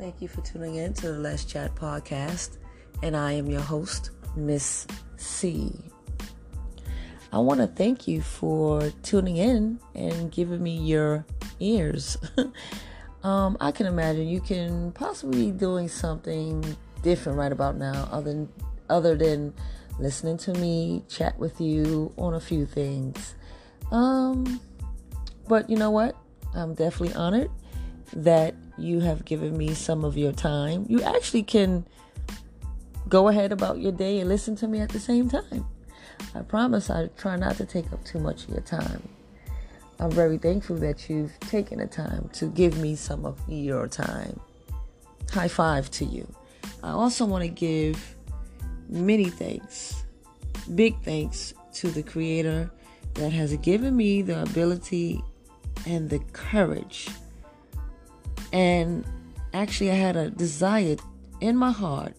Thank you for tuning in to the Let's Chat podcast, and I am your host, Miss C. I want to thank you for tuning in and giving me your ears. I can imagine you can possibly be doing something different right about now other than listening to me chat with you on a few things. But you know what? I'm definitely honored that you have given me some of your time. You actually can go ahead about your day and listen to me at the same time. I promise I try not to take up too much of your time. I'm very thankful that you've taken the time to give me some of your time. High five to you. I also want to give many thanks, big thanks to the Creator that has given me the ability and the courage. And actually, I had a desire in my heart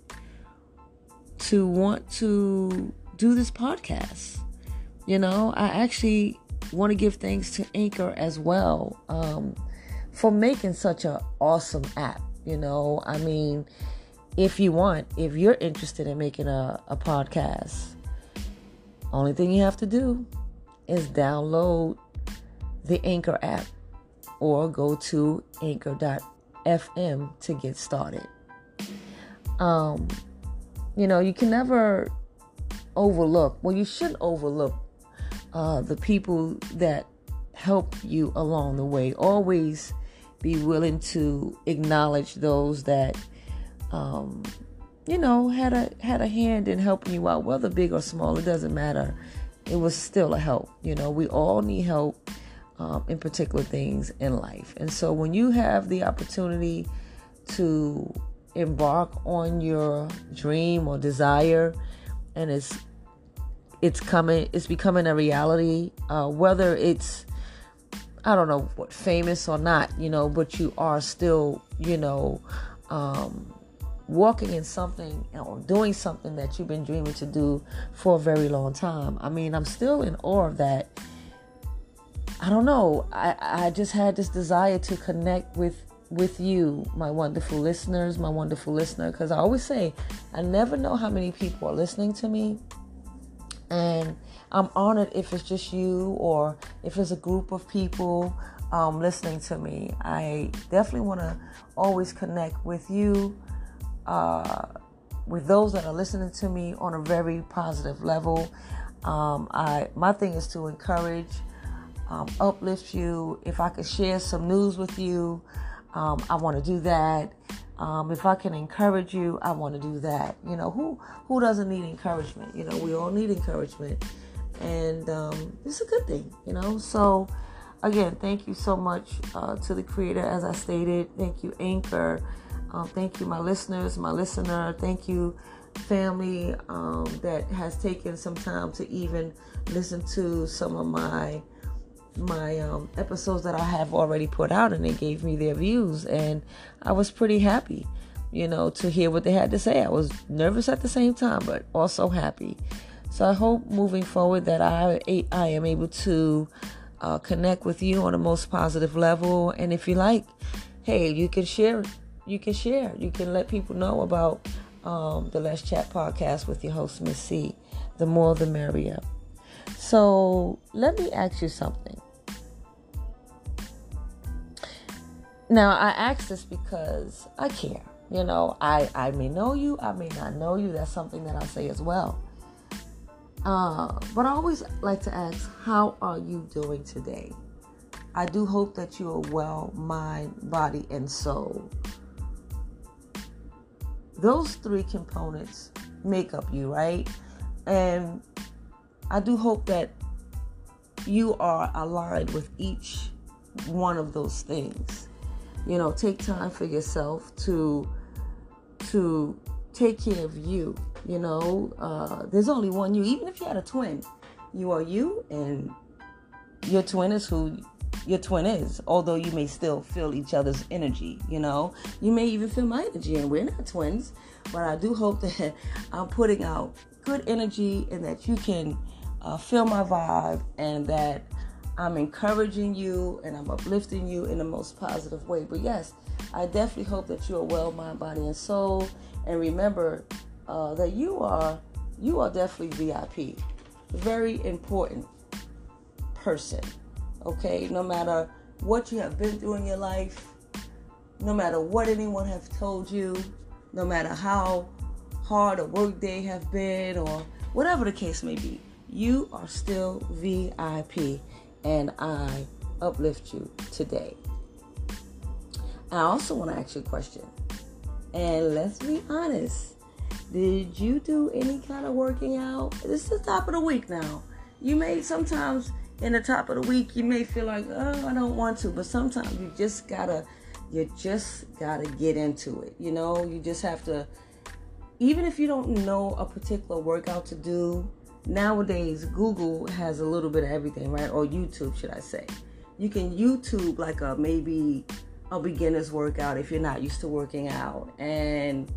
to want to do this podcast. You know, I actually want to give thanks to Anchor as well for making such an awesome app. You know, I mean, if you're interested in making a podcast, only thing you have to do is download the Anchor app or go to anchor.fm to get started. You know, you can never overlook, well, you shouldn't overlook the people that help you along the way. Always be willing to acknowledge those that, you know, had a hand in helping you out, whether big or small, it doesn't matter. It was still a help. You know, we all need help in particular things in life. And so when you have the opportunity to embark on your dream or desire, and it's becoming a reality, whether it's, I don't know what, famous or not, you know, but you are still, you know, walking in something or doing something that you've been dreaming to do for a very long time. I mean, I'm still in awe of that. I don't know. I just had this desire to connect with you, my wonderful listener, because I always say I never know how many people are listening to me, and I'm honored if it's just you or if it's a group of people listening to me. I definitely want to always connect with you, with those that are listening to me on a very positive level. My thing is to encourage, uplift you. If I could share some news with you, I want to do that. If I can encourage you, I want to do that. You know, who doesn't need encouragement? You know, we all need encouragement. And it's a good thing, you know. So, again, thank you so much to the Creator, as I stated. Thank you, Anchor. Thank you, my listeners, my listener. Thank you, family, that has taken some time to even listen to some of my episodes that I have already put out, and they gave me their views, and I was pretty happy, you know, to hear what they had to say. I was nervous at the same time, but also happy. So I hope moving forward that I am able to connect with you on the most positive level. And if you like, hey, you can let people know about the Let's Chat podcast with your host, Miss C. The more the merrier. So let me ask you something. Now, I ask this because I care. You know, I may know you, I may not know you. That's something that I say as well. But I always like to ask, how are you doing today? I do hope that you are well, mind, body, and soul. Those three components make up you, right? And I do hope that you are aligned with each one of those things. You know, take time for yourself to take care of you. You know, there's only one you. Even if you had a twin, you are you, and your twin is who your twin is. Although you may still feel each other's energy. You know, you may even feel my energy, and we're not twins. But I do hope that I'm putting out good energy, and that you can feel my vibe, and that I'm encouraging you and I'm uplifting you in the most positive way. But yes, I definitely hope that you are well, mind, body, and soul. And remember that you are definitely VIP. Very important person, okay? No matter what you have been through in your life, no matter what anyone has told you, no matter how hard a work day have been or whatever the case may be, you are still VIP, and I uplift you today. I also want to ask you a question, and let's be honest. Did you do any kind of working out? This is the top of the week now. You may sometimes in the top of the week, you may feel like, oh, I don't want to, but sometimes you just gotta get into it. You know, you just have to, even if you don't know a particular workout to do. Nowadays, Google has a little bit of everything, right? Or YouTube, should I say. You can YouTube like maybe a beginner's workout if you're not used to working out. And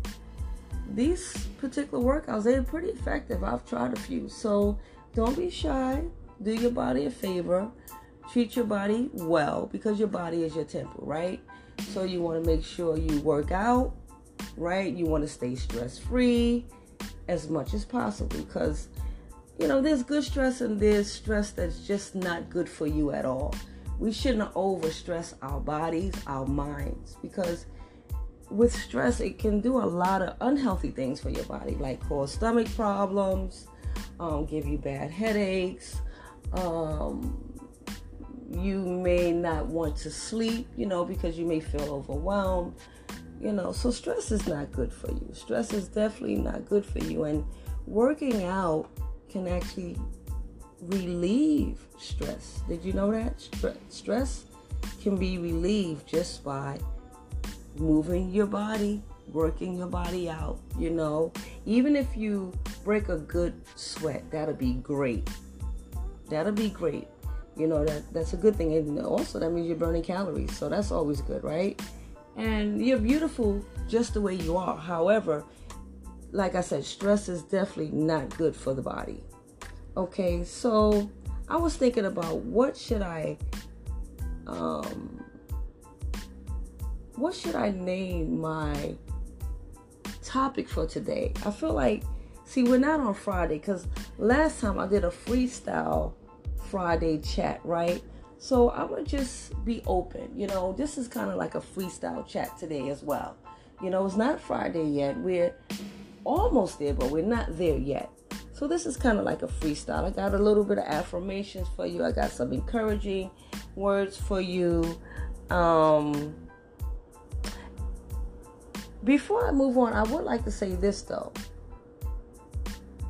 these particular workouts, they're pretty effective. I've tried a few. So don't be shy. Do your body a favor. Treat your body well, because your body is your temple, right? So you want to make sure you work out, right? You want to stay stress-free as much as possible, because you know, there's good stress and there's stress that's just not good for you at all. We shouldn't overstress our bodies, our minds, because with stress, it can do a lot of unhealthy things for your body, like cause stomach problems, give you bad headaches. You may not want to sleep, you know, because you may feel overwhelmed, you know. So stress is not good for you. Stress is definitely not good for you. And working out can actually relieve stress. Did you know that? Stress can be relieved just by moving your body, working your body out, you know. Even if you break a good sweat, that'll be great. That'll be great. You know, that's a good thing. And also that means you're burning calories. So that's always good, right? And you're beautiful just the way you are. However, like I said, stress is definitely not good for the body. Okay, so I was thinking about what should I name my topic for today? I feel like, see, we're not on Friday, because last time I did a freestyle Friday chat, right? So I would just be open. You know, this is kind of like a freestyle chat today as well. You know, it's not Friday yet. We're almost there, but we're not there yet. So this is kind of like a freestyle. I got a little bit of affirmations for you. I got some encouraging words for you. Before I move on, I would like to say this though.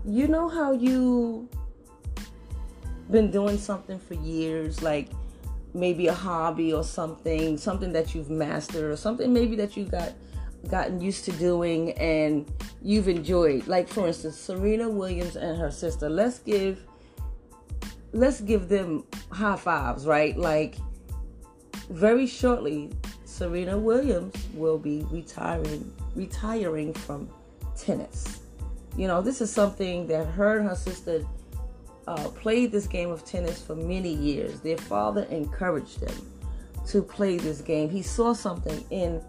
You know how you been doing something for years, like maybe a hobby or something that you've mastered, or something maybe that you gotten used to doing and you've enjoyed. Like for instance, Serena Williams and her sister. Let's give them high fives, right? Like very shortly, Serena Williams will be retiring from tennis. You know, this is something that her and her sister played this game of tennis for many years. Their father encouraged them to play this game. He saw something in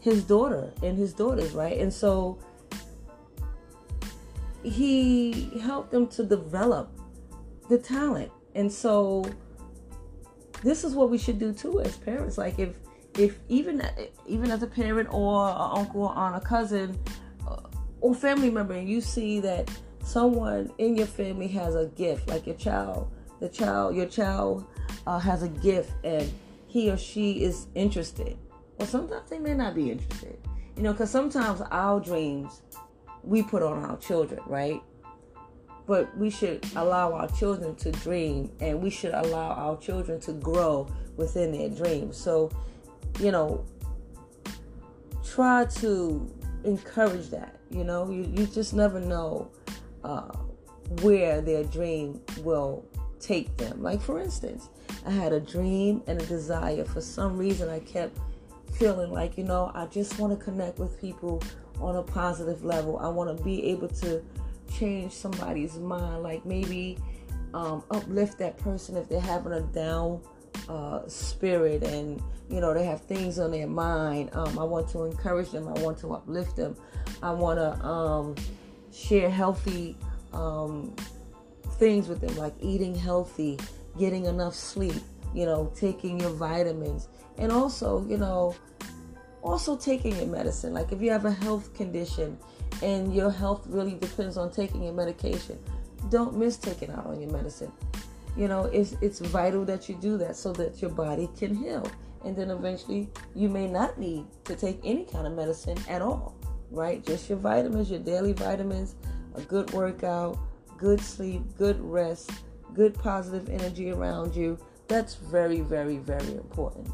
his daughter and his daughters, right? And so he helped them to develop the talent. And so this is what we should do too as parents. Like if even as a parent or an uncle or aunt or cousin or family member, and you see that someone in your family has a gift, like your child has a gift and he or she is interested. Well, sometimes they may not be interested, you know, because sometimes our dreams we put on our children, right? But we should allow our children to dream, and we should allow our children to grow within their dreams. So, you know, try to encourage that. You know, you just never know where their dream will take them. Like, for instance, I had a dream and a desire. For some reason, I kept feeling like, you know, I just want to connect with people on a positive level. I want to be able to change somebody's mind. Like maybe uplift that person if they're having a down spirit and, you know, they have things on their mind. I want to encourage them. I want to uplift them. I want to share healthy things with them, like eating healthy, getting enough sleep, you know, taking your vitamins, and also, you know, also taking your medicine. Like if you have a health condition and your health really depends on taking your medication, don't miss taking out on your medicine. You know, it's vital that you do that so that your body can heal. And then eventually you may not need to take any kind of medicine at all, right? Just your vitamins, your daily vitamins, a good workout, good sleep, good rest, good positive energy around you. That's very, very, very important.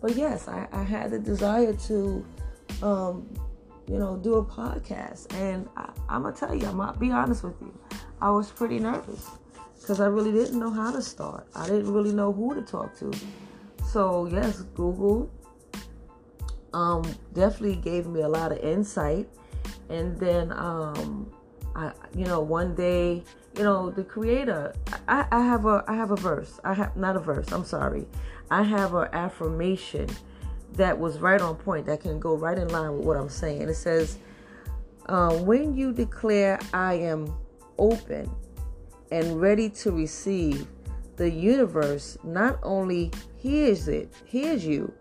But yes, I had the desire to, you know, do a podcast. And I'm going to tell you, I'm going to be honest with you. I was pretty nervous because I really didn't know how to start. I didn't really know who to talk to. So yes, Google definitely gave me a lot of insight. And then, I, you know, one day, you know, the creator, I have an affirmation that was right on point, that can go right in line with what I'm saying. It says, when you declare I am open and ready to receive, the universe not only hears you,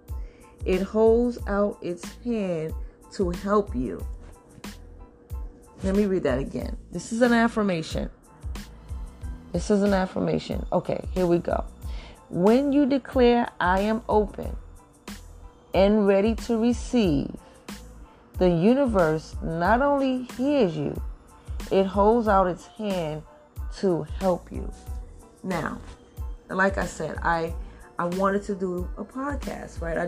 it holds out its hand to help you. Let me read that again. This is an affirmation. Okay, here we go. When you declare I am open and ready to receive, the universe not only hears you, it holds out its hand to help you. Now, like I said, I wanted to do a podcast, right? I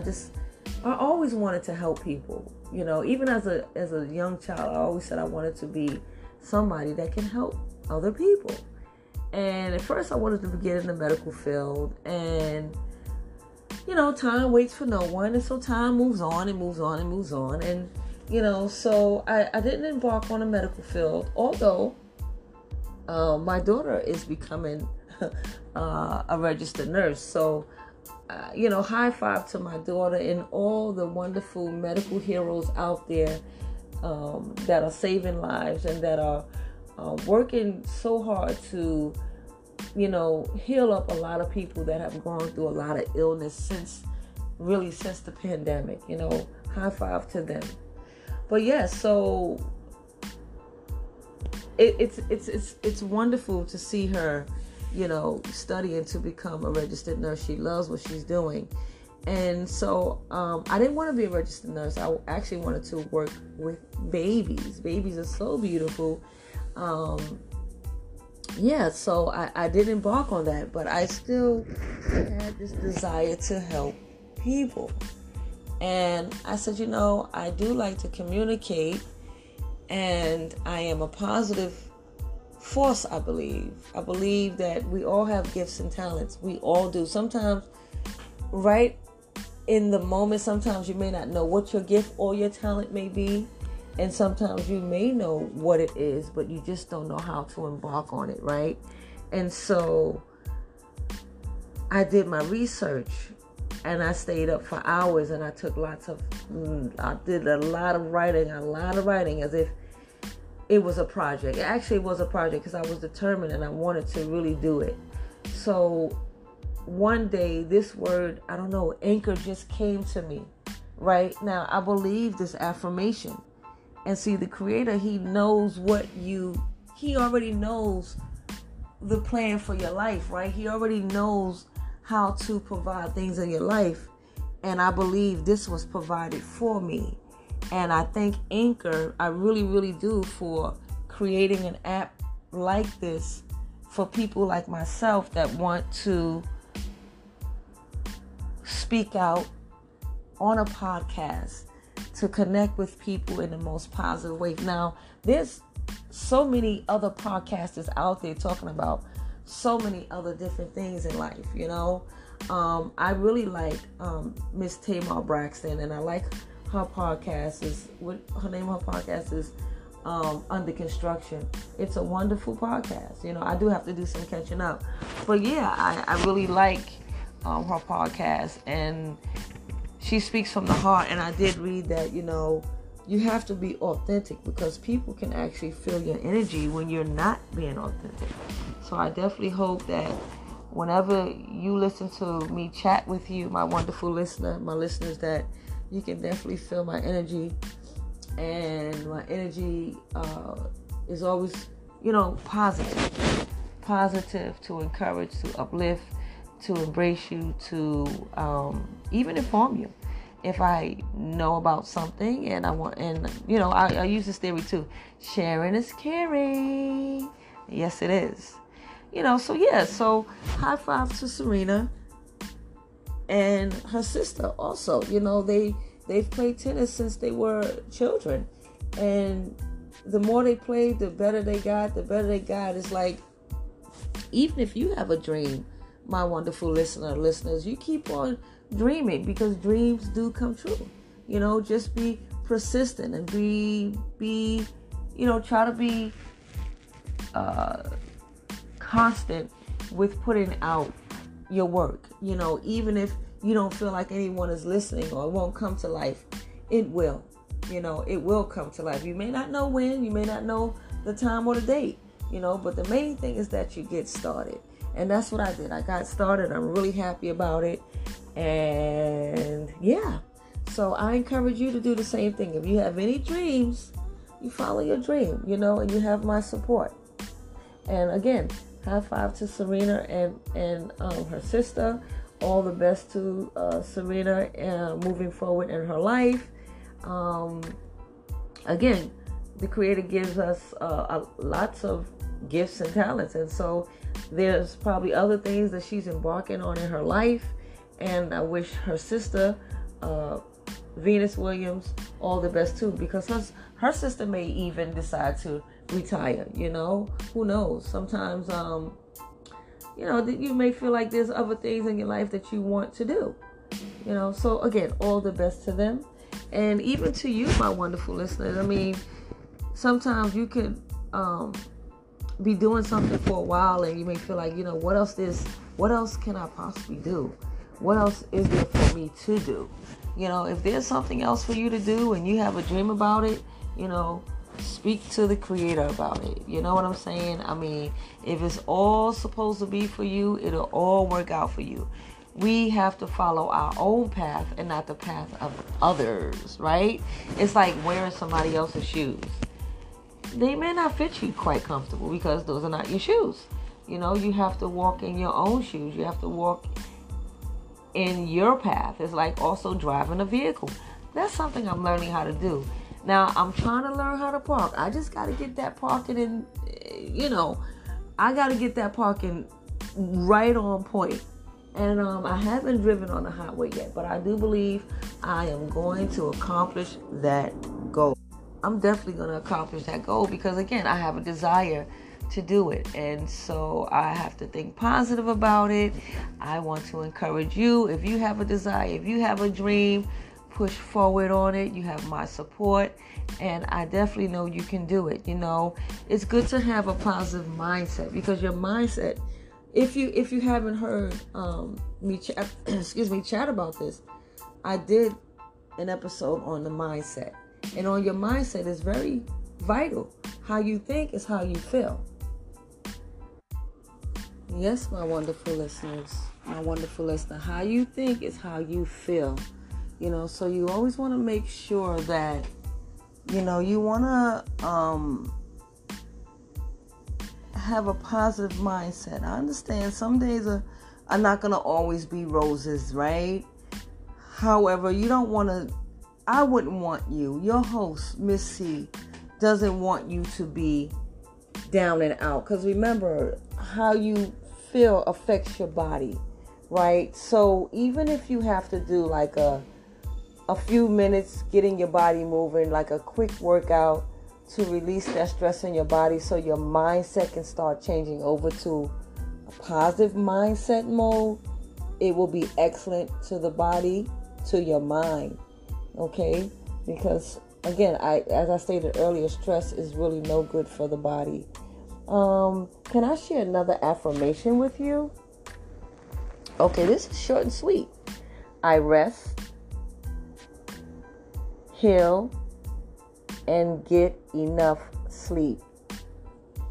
always wanted to help people. You know, even as a young child, I always said I wanted to be somebody that can help other people. And at first I wanted to get in the medical field, and, you know, time waits for no one. And so time moves on and moves on and moves on. And, you know, so I didn't embark on the medical field, although my daughter is becoming a registered nurse. So, you know, high five to my daughter and all the wonderful medical heroes out there that are saving lives and that are working so hard to, you know, heal up a lot of people that have gone through a lot of illness since the pandemic. You know, high five to them. But yeah, so it's wonderful to see her, you know, studying to become a registered nurse. She loves what she's doing. And so I didn't want to be a registered nurse. I actually wanted to work with babies. Babies are so beautiful. So I did embark on that, but I still had this desire to help people. And I said, you know, I do like to communicate, and I am a positive force, I believe. I believe that we all have gifts and talents. We all do. Sometimes, right in the moment, sometimes you may not know what your gift or your talent may be. And sometimes you may know what it is, but you just don't know how to embark on it, right? And so I did my research. And I stayed up for hours, and I took I did a lot of writing as if it was a project. It actually was a project because I was determined and I wanted to really do it. So one day this word, I don't know, Anchor just came to me, right? Now, I believe this affirmation. And see, the creator, he already knows the plan for your life, right? He already knows how to provide things in your life. And I believe this was provided for me. And I thank Anchor, I really, really do, for creating an app like this for people like myself that want to speak out on a podcast to connect with people in the most positive way. Now, there's so many other podcasters out there talking about so many other different things in life, you know. I really like Miss Tamar Braxton, and I like her podcast. Her name of her podcast is Under Construction. It's a wonderful podcast. You know, I do have to do some catching up. But yeah, I really like her podcast, and she speaks from the heart. And I did read that, you know, you have to be authentic because people can actually feel your energy when you're not being authentic. So I definitely hope that whenever you listen to me chat with you, my wonderful listener, my listeners, that you can definitely feel my energy. And my energy is always, you know, positive to encourage, to uplift, to embrace you, to even inform you. If I know about something and I want, and you know, I use this theory too. Sharing is caring. Yes, it is. You know, so yeah. So high five to Serena and her sister also. You know, they've played tennis since they were children, and the more they played, the better they got. The better they got. It's like, even if you have a dream, my wonderful listeners, you keep on dreaming, because dreams do come true. You know, just be persistent and be, you know, try to be constant with putting out your work. You know, even if you don't feel like anyone is listening or it won't come to life, it will. You know, it will come to life. You may not know when, you may not know the time or the date, you know, but the main thing is that you get started. And that's what I did. I got started. I'm really happy about it. And yeah, so I encourage you to do the same thing. If you have any dreams, you follow your dream, you know, and you have my support. And again, high five to Serena and her sister. All the best to Serena moving forward in her life. Again, the Creator gives us lots of gifts and talents, and so there's probably other things that she's embarking on in her life. And I wish her sister, Venus Williams, all the best too, because her sister may even decide to retire. You know, who knows? Sometimes, you know, you may feel like there's other things in your life that you want to do. You know, so again, all the best to them, and even to you, my wonderful listeners. I mean, sometimes you could be doing something for a while, and you may feel like, you know, what else can I possibly do? What else is there for me to do? You know, if there's something else for you to do and you have a dream about it, you know, speak to the Creator about it. You know what I'm saying? I mean, if it's all supposed to be for you, it'll all work out for you. We have to follow our own path and not the path of others, right? It's like wearing somebody else's shoes. They may not fit you quite comfortable because those are not your shoes. You know, you have to walk in your own shoes. You have to walk in your path. It's like also driving a vehicle. That's something I'm learning how to do. Now, I'm trying to learn how to park. I just got to get that parking in, you know, I got to get that parking right on point. And I haven't driven on the highway yet, but I do believe I am going to accomplish that goal. I'm definitely going to accomplish that goal because, again, I have a desire to do it, and so I have to think positive about it. I want to encourage you, if you have a desire, if you have a dream, push forward on it. You have my support, and I definitely know you can do it. You know, it's good to have a positive mindset, because your mindset, if you haven't heard me chat about this, I did an episode on the mindset, and on your mindset is very vital. How you think is how you feel. Yes, my wonderful listeners, my wonderful listener, how you think is how you feel. You know, so you always want to make sure that, you know, you want to have a positive mindset. I understand some days are not going to always be roses, right? However, you don't want to, I wouldn't want you, your host, Miss C, doesn't want you to be down and out, because remember, how you feel affects your body, right? So even if you have to do like a few minutes getting your body moving, like a quick workout to release that stress in your body, so your mindset can start changing over to a positive mindset mode, it will be excellent to the body, to your mind, okay? Because Again, as I stated earlier, stress is really no good for the body. Can I share another affirmation with you? Okay, this is short and sweet. I rest, heal, and get enough sleep.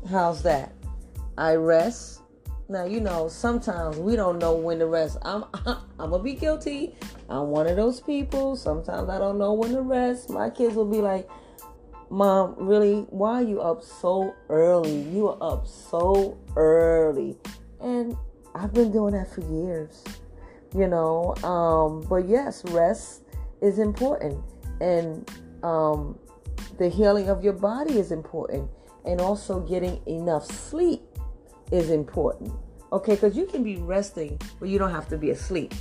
How's that? I rest. Now, you know, sometimes we don't know when to rest. I'm going to be guilty. I'm one of those people. Sometimes I don't know when to rest. My kids will be like, Mom, really? Why are you up so early? You are up so early. And I've been doing that for years, you know. But yes, rest is important. And the healing of your body is important. And also getting enough sleep is important. Okay, because you can be resting, but you don't have to be asleep.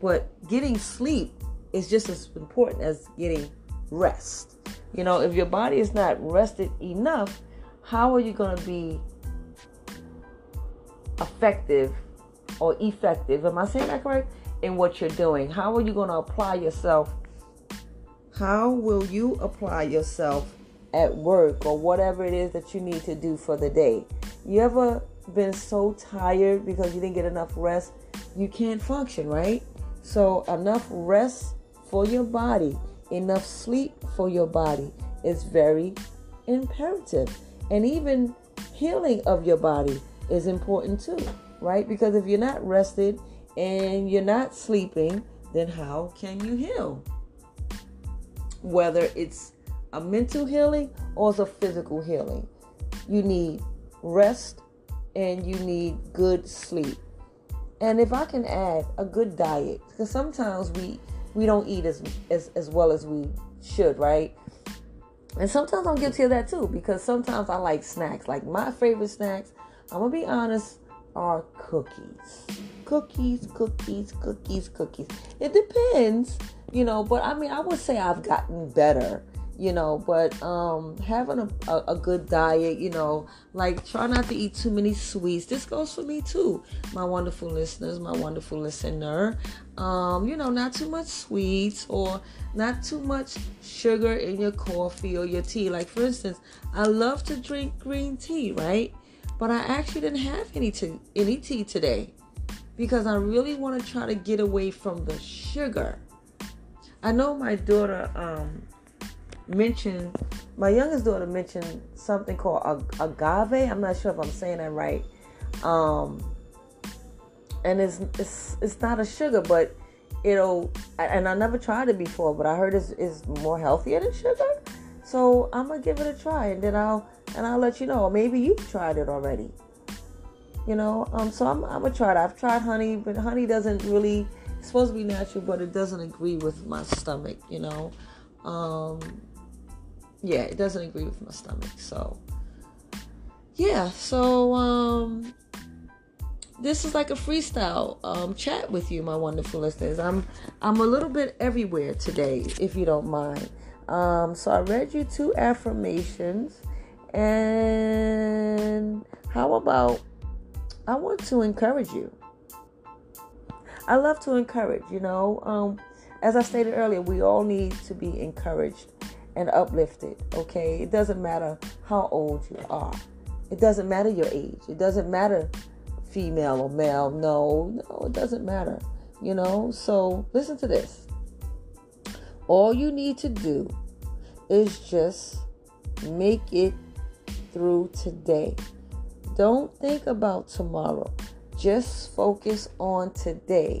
But getting sleep is just as important as getting rest. You know, if your body is not rested enough, how are you going to be effective? Am I saying that correct? In what you're doing? How are you going to apply yourself? How will you apply yourself at work or whatever it is that you need to do for the day? You ever been so tired because you didn't get enough rest? You can't function, right? So enough rest for your body, enough sleep for your body is very imperative. And even healing of your body is important too, right? Because if you're not rested and you're not sleeping, then how can you heal? Whether it's a mental healing or it's a physical healing, you need rest and you need good sleep. And if I can add, a good diet, because sometimes we don't eat as well as we should, right? And sometimes I'm guilty of that too, because sometimes I like snacks. Like my favorite snacks, I'm going to be honest, are cookies. Cookies. It depends, you know, but I mean, I would say I've gotten better, you know, but having a good diet, you know, like try not to eat too many sweets. This goes for me too, my wonderful listeners, my wonderful listener. You know, not too much sweets or not too much sugar in your coffee or your tea. Like for instance, I love to drink green tea, right? But I actually didn't have any tea today because I really want to try to get away from the sugar. I know my daughter my youngest daughter mentioned something called agave. I'm not sure if I'm saying that right. And it's not a sugar, but I never tried it before, but I heard it's more healthier than sugar. So I'm gonna give it a try, and then I'll let you know. Or maybe you've tried it already. You know, so I'm gonna try it. I've tried honey, but honey doesn't really, it's supposed to be natural, but it doesn't agree with my stomach, you know. Yeah, it doesn't agree with my stomach. So yeah, so this is like a freestyle chat with you, my wonderful listeners. I'm a little bit everywhere today, if you don't mind. So I read you 2 affirmations, and how about I want to encourage you. I love to encourage, you know. As I stated earlier, we all need to be encouraged and uplifted, okay? It doesn't matter how old you are. It doesn't matter your age. It doesn't matter female or male. No, it doesn't matter, you know? So listen to this. All you need to do is just make it through today. Don't think about tomorrow. Just focus on today.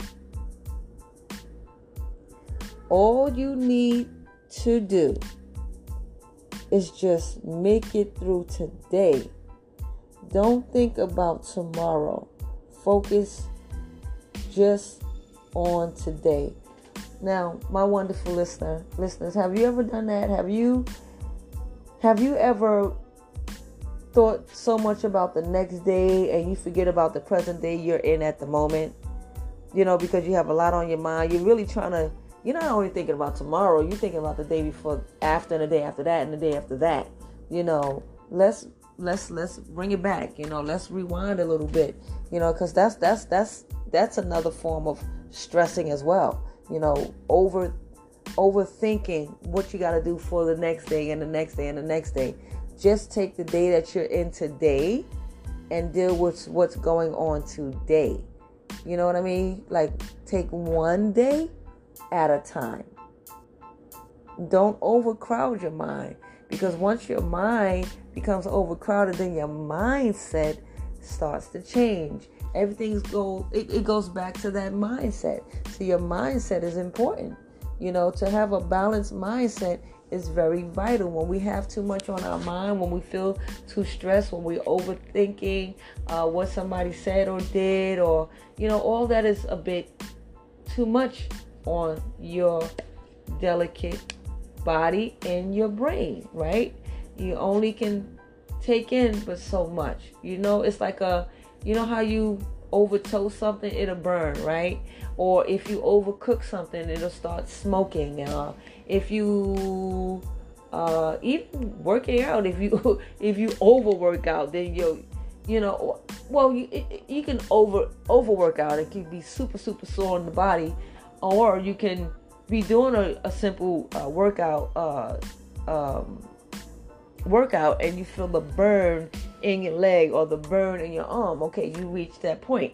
All you need to do is just make it through today. Don't think about tomorrow. Focus just on today. Now, my wonderful listeners, have you ever done that? Have you ever thought so much about the next day and you forget about the present day you're in at the moment? You know, because you have a lot on your mind. You're not only thinking about tomorrow, you're thinking about the day before, after, and the day after that, and the day after that. You know, let's bring it back. You know, let's rewind a little bit. You know, because that's another form of stressing as well. You know, over overthinking what you got to do for the next day and the next day and the next day. Just take the day that you're in today and deal with what's going on today. You know what I mean? Like, take one day at a time. Don't overcrowd your mind, because once your mind becomes overcrowded, then your mindset starts to change. It goes back to that mindset. So your mindset is important. You know, to have a balanced mindset is very vital. When we have too much on our mind, when we feel too stressed, when we're overthinking what somebody said or did, or, you know, all that is a bit too much on your delicate body and your brain, right? You only can take in but so much. You know, it's like you know how you overtoast something, it'll burn, right? Or if you overcook something, it'll start smoking. If you even working out, if you overwork out, then you can overwork out. It can be super, super sore on the body, or you can be doing a simple workout and you feel the burn in your leg or the burn in your arm. Okay, you reach that point.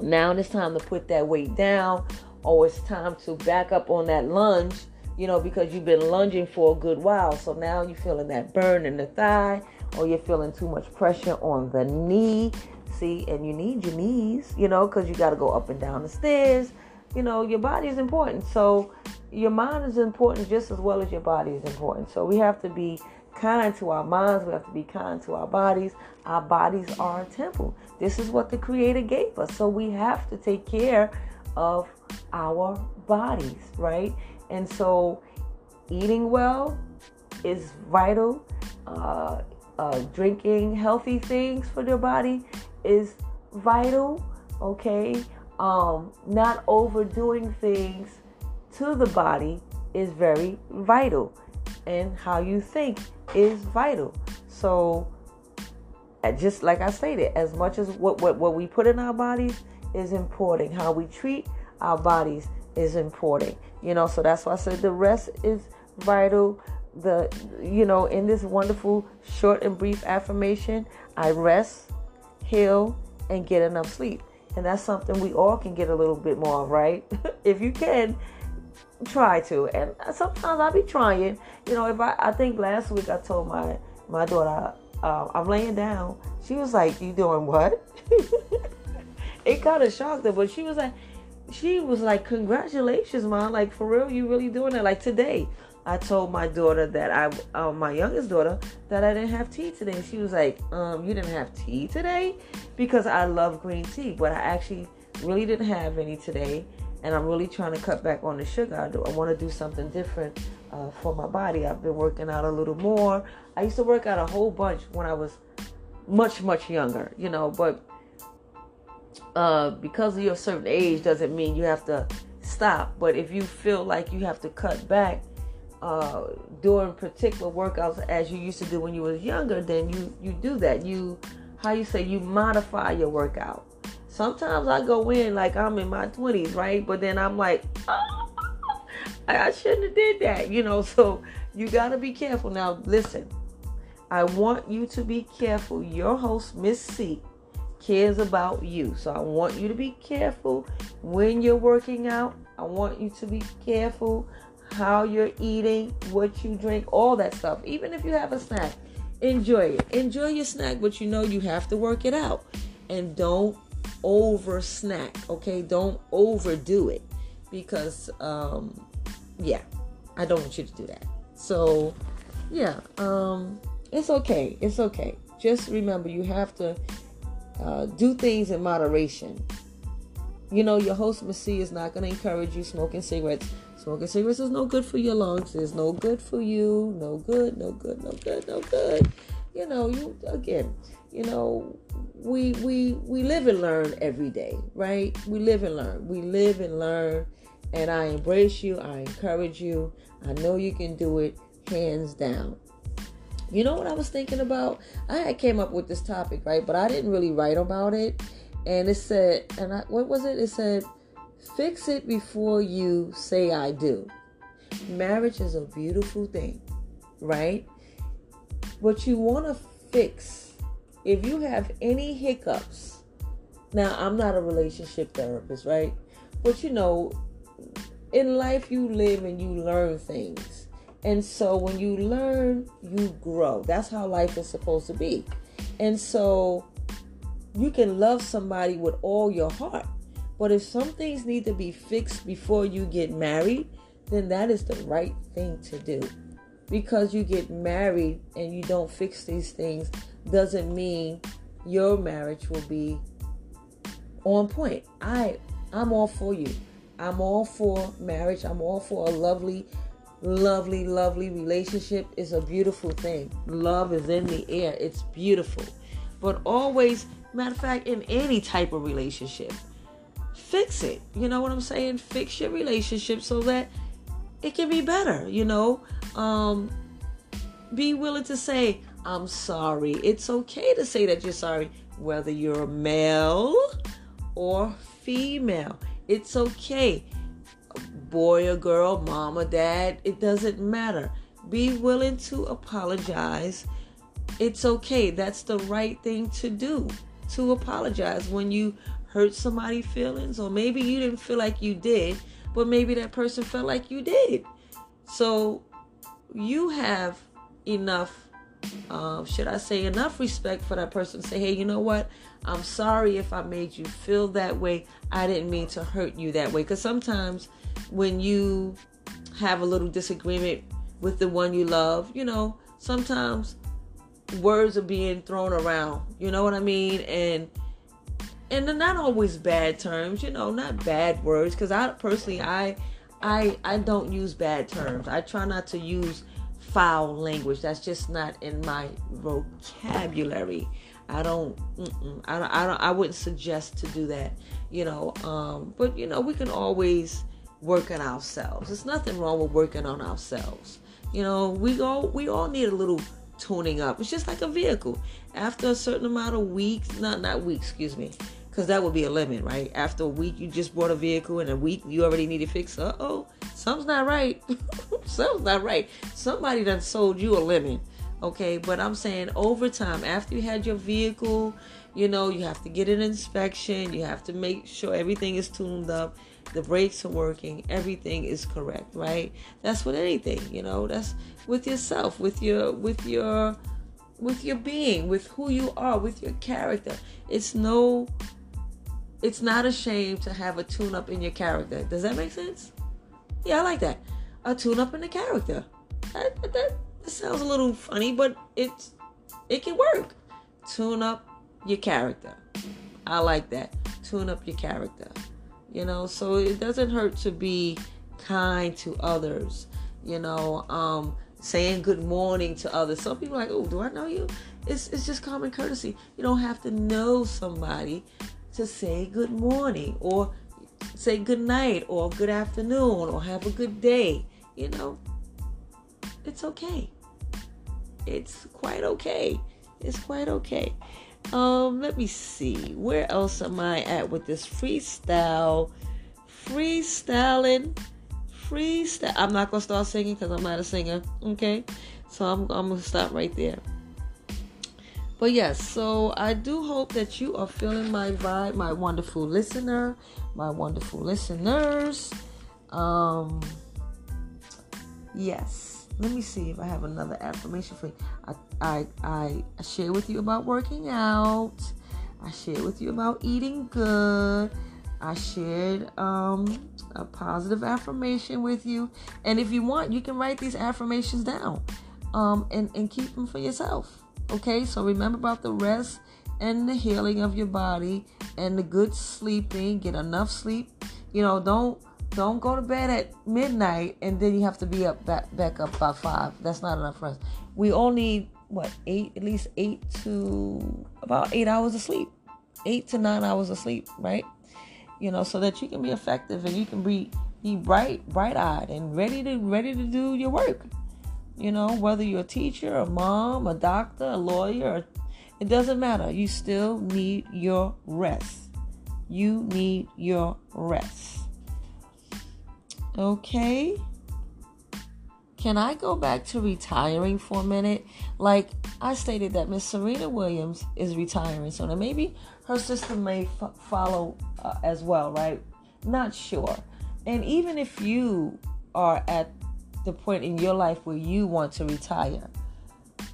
Now it's time to put that weight down, or it's time to back up on that lunge, you know, because you've been lunging for a good while. So now you're feeling that burn in the thigh, or you're feeling too much pressure on the knee. See, and you need your knees, you know, because you got to go up and down the stairs. You know, your body is important. So your mind is important just as well as your body is important. So we have to be kind to our minds. We have to be kind to our bodies. Our bodies are a temple. This is what the Creator gave us. So we have to take care of our bodies, right? And so eating well is vital. Drinking healthy things for your body is vital, okay? Not overdoing things to the body is very vital. And how you think is vital. So, just like I stated, as much as what we put in our bodies is important. How we treat our bodies is important. You know, so that's why I said the rest is vital. In this wonderful short and brief affirmation, I rest, heal, and get enough sleep. And that's something we all can get a little bit more of, right? If you can, try to. And sometimes I'll be trying. You know, if I think last week I told my daughter, I'm laying down. She was like, "You doing what?" It kind of shocked her, but she was like, "Congratulations, Mom. Like, for real, you really doing it?" Like, today, I told my daughter that my youngest daughter, that I didn't have tea today. She was like, "You didn't have tea today?" Because I love green tea, but I actually really didn't have any today. And I'm really trying to cut back on the sugar. I want to do something different for my body. I've been working out a little more. I used to work out a whole bunch when I was much, much younger, you know. But because of your certain age doesn't mean you have to stop. But if you feel like you have to cut back doing particular workouts as you used to do when you was younger, then you do that. You modify your workout. Sometimes I go in like I'm in my 20s, right? But then I'm like, oh, I shouldn't have did that, you know? So you got to be careful. Now, listen, I want you to be careful. Your host, Miss C, cares about you. So I want you to be careful when you're working out. I want you to be careful how you're eating, what you drink, all that stuff. Even if you have a snack, enjoy it. Enjoy your snack, but you know you have to work it out. And don't over snack, okay? Don't overdo it, because I don't want you to do that. So it's okay. Just remember, you have to do things in moderation. You know, your host Missy is not going to encourage you smoking cigarettes. Is no good for your lungs. It's no good for you. No good. You know, we live and learn every day, right? We live and learn, and I embrace you. I encourage you. I know you can do it, hands down. You know what I was thinking about? I had came up with this topic, right? But I didn't really write about it. And it said, what was it? It said, fix it before you say I do. Marriage is a beautiful thing, right? What you want to fix, if you have any hiccups, now I'm not a relationship therapist, right? But you know, in life you live and you learn things. And so when you learn, you grow. That's how life is supposed to be. And so you can love somebody with all your heart. But if some things need to be fixed before you get married, then that is the right thing to do. Because you get married and you don't fix these things doesn't mean your marriage will be on point. I'm all for you. I'm all for marriage. I'm all for a lovely, lovely, lovely relationship. It's a beautiful thing. Love is in the air. It's beautiful. But always, matter of fact, in any type of relationship, fix it. You know what I'm saying? Fix your relationship so that it can be better, you know? Be willing to say, I'm sorry. It's okay to say that you're sorry, whether you're male or female. It's okay. Boy or girl, mom or dad, it doesn't matter. Be willing to apologize. It's okay. That's the right thing to do, to apologize when you hurt somebody's feelings, or maybe you didn't feel like you did, but maybe that person felt like you did. So you have enough respect for that person to say, hey, you know what? I'm sorry if I made you feel that way. I didn't mean to hurt you that way. Because sometimes when you have a little disagreement with the one you love, you know, sometimes words are being thrown around. You know what I mean? And they're not always bad terms, you know, not bad words. Because I personally, I don't use bad terms. I try not to use foul language. That's just not in my vocabulary. I wouldn't suggest to do that, you know. But you know, we can always work on ourselves. There's nothing wrong with working on ourselves. You know, we all need a little tuning up. It's just like a vehicle. After a certain amount of weeks, because that would be a limit, right? After a week, you just bought a vehicle, and a week you already need to fix. Uh-oh, something's not right. Something's not right. Somebody done sold you a lemon. Okay, but I'm saying over time, after you had your vehicle, you know, you have to get an inspection. You have to make sure everything is tuned up. The brakes are working. Everything is correct, right? That's with anything, you know. That's with yourself, with your being, with who you are, with your character. It's not a shame to have a tune-up in your character. Does that make sense? Yeah, I like that. A tune-up in the character. It sounds a little funny, but it can work. Tune up your character. I like that. Tune up your character. You know, so it doesn't hurt to be kind to others. You know, saying good morning to others. Some people are like, oh, do I know you? It's just common courtesy. You don't have to know somebody to say good morning or say good night or good afternoon or have a good day. You know, it's okay. It's quite okay. It's quite okay. Let me see. Where else am I at with this freestyle? Freestyle. I'm not going to start singing because I'm not a singer. Okay? So I'm going to stop right there. But yes, so I do hope that you are feeling my vibe, my wonderful listener, my wonderful listeners. Yes. Let me see if I have another affirmation for you. I share with you about working out. I share with you about eating good. I shared a positive affirmation with you. And if you want, you can write these affirmations down and keep them for yourself. Okay, so remember about the rest and the healing of your body and the good sleeping. Get enough sleep. You know, Don't go to bed at midnight and then you have to be up back up by 5. That's not enough rest. We all need, at least 8 hours of sleep. 8 to 9 hours of sleep, right? You know, so that you can be effective and you can be bright-eyed and ready to do your work. You know, whether you're a teacher, a mom, a doctor, a lawyer, it doesn't matter. You still need your rest. You need your rest. Okay, Can I go back to retiring for a minute? Like I stated that Miss Serena Williams is retiring. So now maybe her sister may follow as well, right? Not sure. And even if you are at the point in your life where you want to retire,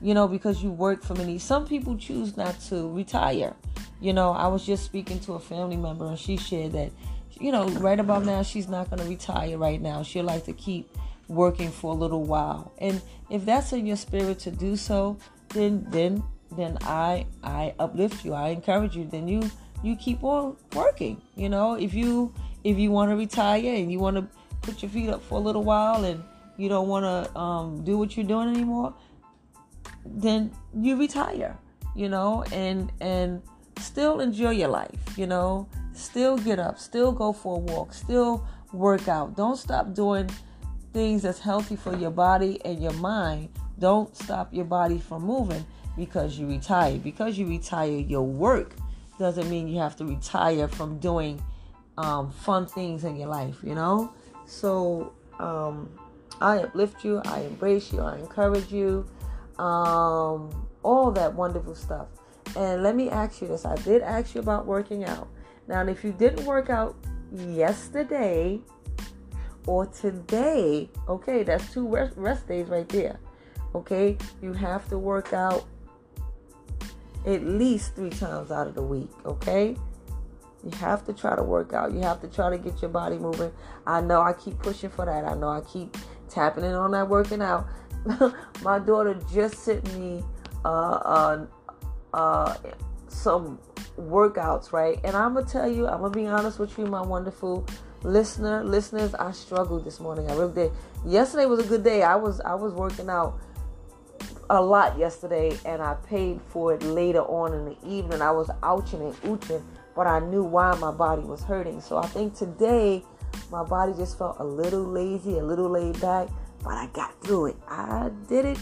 you know, because you work for many, some people choose not to retire. You know, I was just speaking to a family member and she shared that, you know, right about now, she's not going to retire right now. She'd like to keep working for a little while. And if that's in your spirit to do so, then I uplift you. I encourage you. Then you keep on working. You know, if you want to retire and you want to put your feet up for a little while and you don't want to do what you're doing anymore, then you retire, you know, and still enjoy your life, you know, still get up, still go for a walk, still work out. Don't stop doing things that's healthy for your body and your mind. Don't stop your body from moving because you retire. Because you retire your work doesn't mean you have to retire from doing fun things in your life, you know. So I uplift you, I embrace you, I encourage you, all that wonderful stuff. And let me ask you this. I did ask you about working out. Now, if you didn't work out yesterday or today, okay, that's two rest days right there, okay? You have to work out at least 3 times out of the week, okay? You have to try to work out. You have to try to get your body moving. I know I keep pushing for that. I know I keep tapping in on that working out. My daughter just sent me some workouts, right? And I'm going to tell you, I'm going to be honest with you, my wonderful listeners, I struggled this morning. I really did. Yesterday was a good day. I was working out a lot yesterday, and I paid for it later on in the evening. I was ouching and ooching, but I knew why my body was hurting. So I think today my body just felt a little lazy, a little laid back, but I got through it. I did it.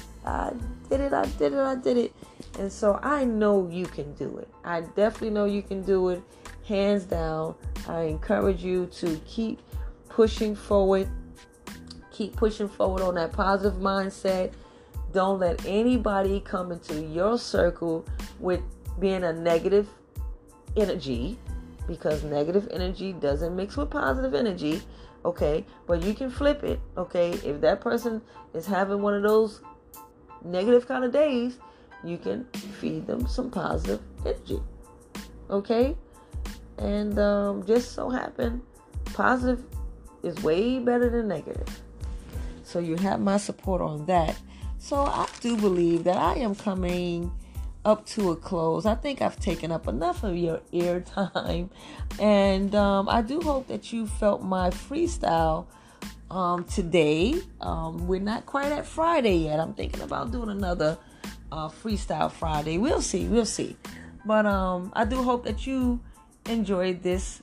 And so I know you can do it. I definitely know you can do it. Hands down, I encourage you to keep pushing forward. Keep pushing forward on that positive mindset. Don't let anybody come into your circle with being a negative energy, because negative energy doesn't mix with positive energy, okay? But you can flip it, okay? If that person is having one of those negative kind of days, you can feed them some positive energy, okay? And just so happen, positive is way better than negative. So you have my support on that. So I do believe that I am coming up to a close. I think I've taken up enough of your ear time. And I do hope that you felt my freestyle today. We're not quite at Friday yet. I'm thinking about doing another Freestyle Friday. We'll see. But I do hope that you enjoyed this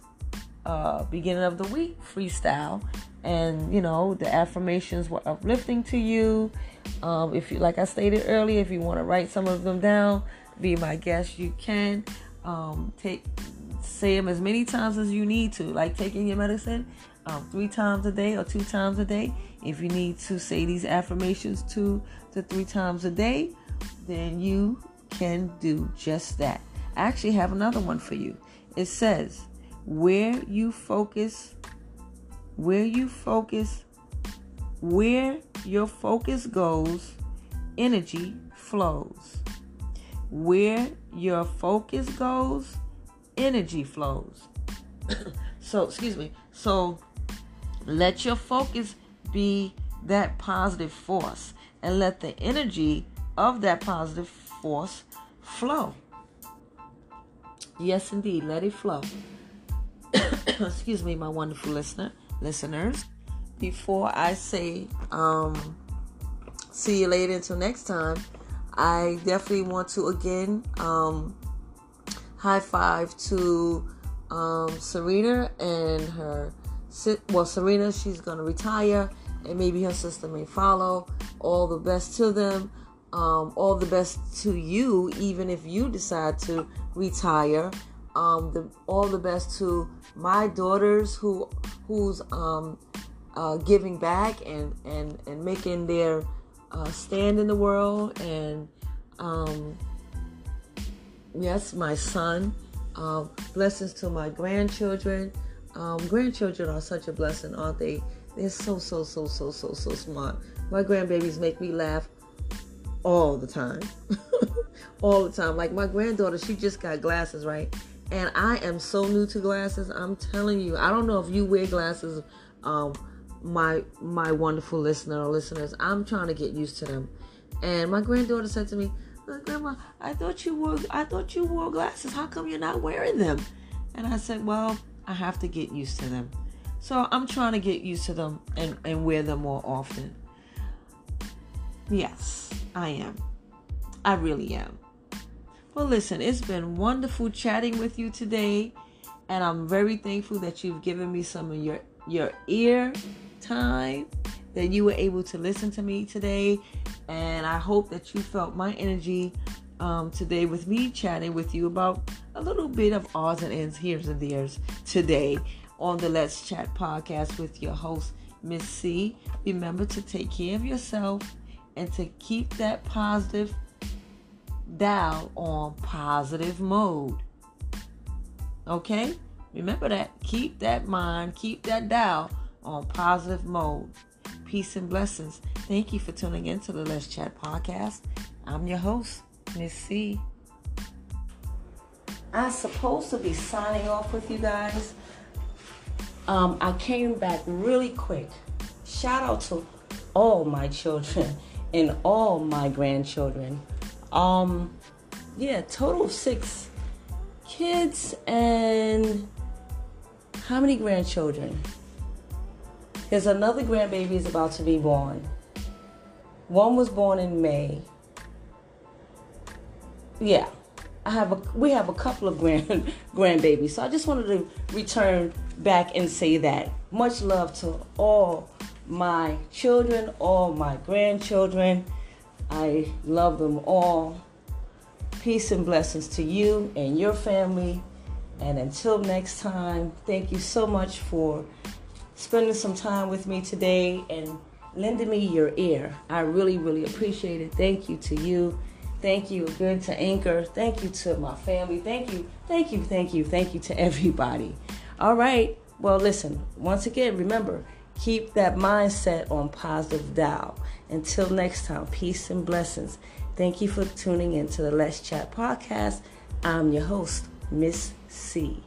beginning of the week freestyle, and you know the affirmations were uplifting to you. If you, like I stated earlier, if you want to write some of them down, be my guest, you can say them as many times as you need to, like taking your medicine 3 times a day or 2 times a day. If you need to say these affirmations 2 to 3 times a day, then you can do just that. I actually have another one for you. It says, where your focus goes, energy flows. Where your focus goes, energy flows. So let your focus be that positive force, and let the energy of that positive force flow. Yes, indeed. Let it flow. Excuse me, my wonderful listeners. Before I say see you later until next time, I definitely want to, again, high five to Serena and her... Well, Serena, she's going to retire, and maybe her sister may follow. All the best to them. All the best to you, even if you decide to retire. All the best to my daughters whose giving back and making their stand in the world. And yes, my son. Blessings to my grandchildren. Grandchildren are such a blessing, aren't they? They're so smart. My grandbabies make me laugh all the time. All the time. Like my granddaughter, she just got glasses, right? And I am so new to glasses. I'm telling you, I don't know if you wear glasses, my wonderful listeners. I'm trying to get used to them. And my granddaughter said to me, "Grandma, I thought you wore glasses. How come you're not wearing them?" And I said, "Well, I have to get used to them." So I'm trying to get used to them and wear them more often. Yes, I am. I really am. Well, listen, it's been wonderful chatting with you today. And I'm very thankful that you've given me some of your ear time, that you were able to listen to me today. And I hope that you felt my energy today with me chatting with you about a little bit of odds and ends, here's and there's today on the Let's Chat podcast with your host, Miss C. Remember to take care of yourself and to keep that positive dial on positive mode. Okay? Remember that. Keep that mind, keep that dial on positive mode. Peace and blessings. Thank you for tuning in to the Let's Chat podcast. I'm your host, Miss C. I'm supposed to be signing off with you guys. I came back really quick. Shout out to all my children and all my grandchildren. Total of 6 kids and how many grandchildren? There's another grandbaby is about to be born. One was born in May. Yeah, we have a couple of grandbabies. So I just wanted to return back and say that much love to all my children, all my grandchildren. I love them all. Peace and blessings to you and your family. And until next time, thank you so much for spending some time with me today and lending me your ear. I really, really appreciate it. Thank you to you. Thank you again to Anchor. Thank you to my family. Thank you to everybody. All right. Well, listen, once again, remember, keep that mindset on positive dial. Until next time, peace and blessings. Thank you for tuning in to the Let's Chat podcast. I'm your host, Miss C.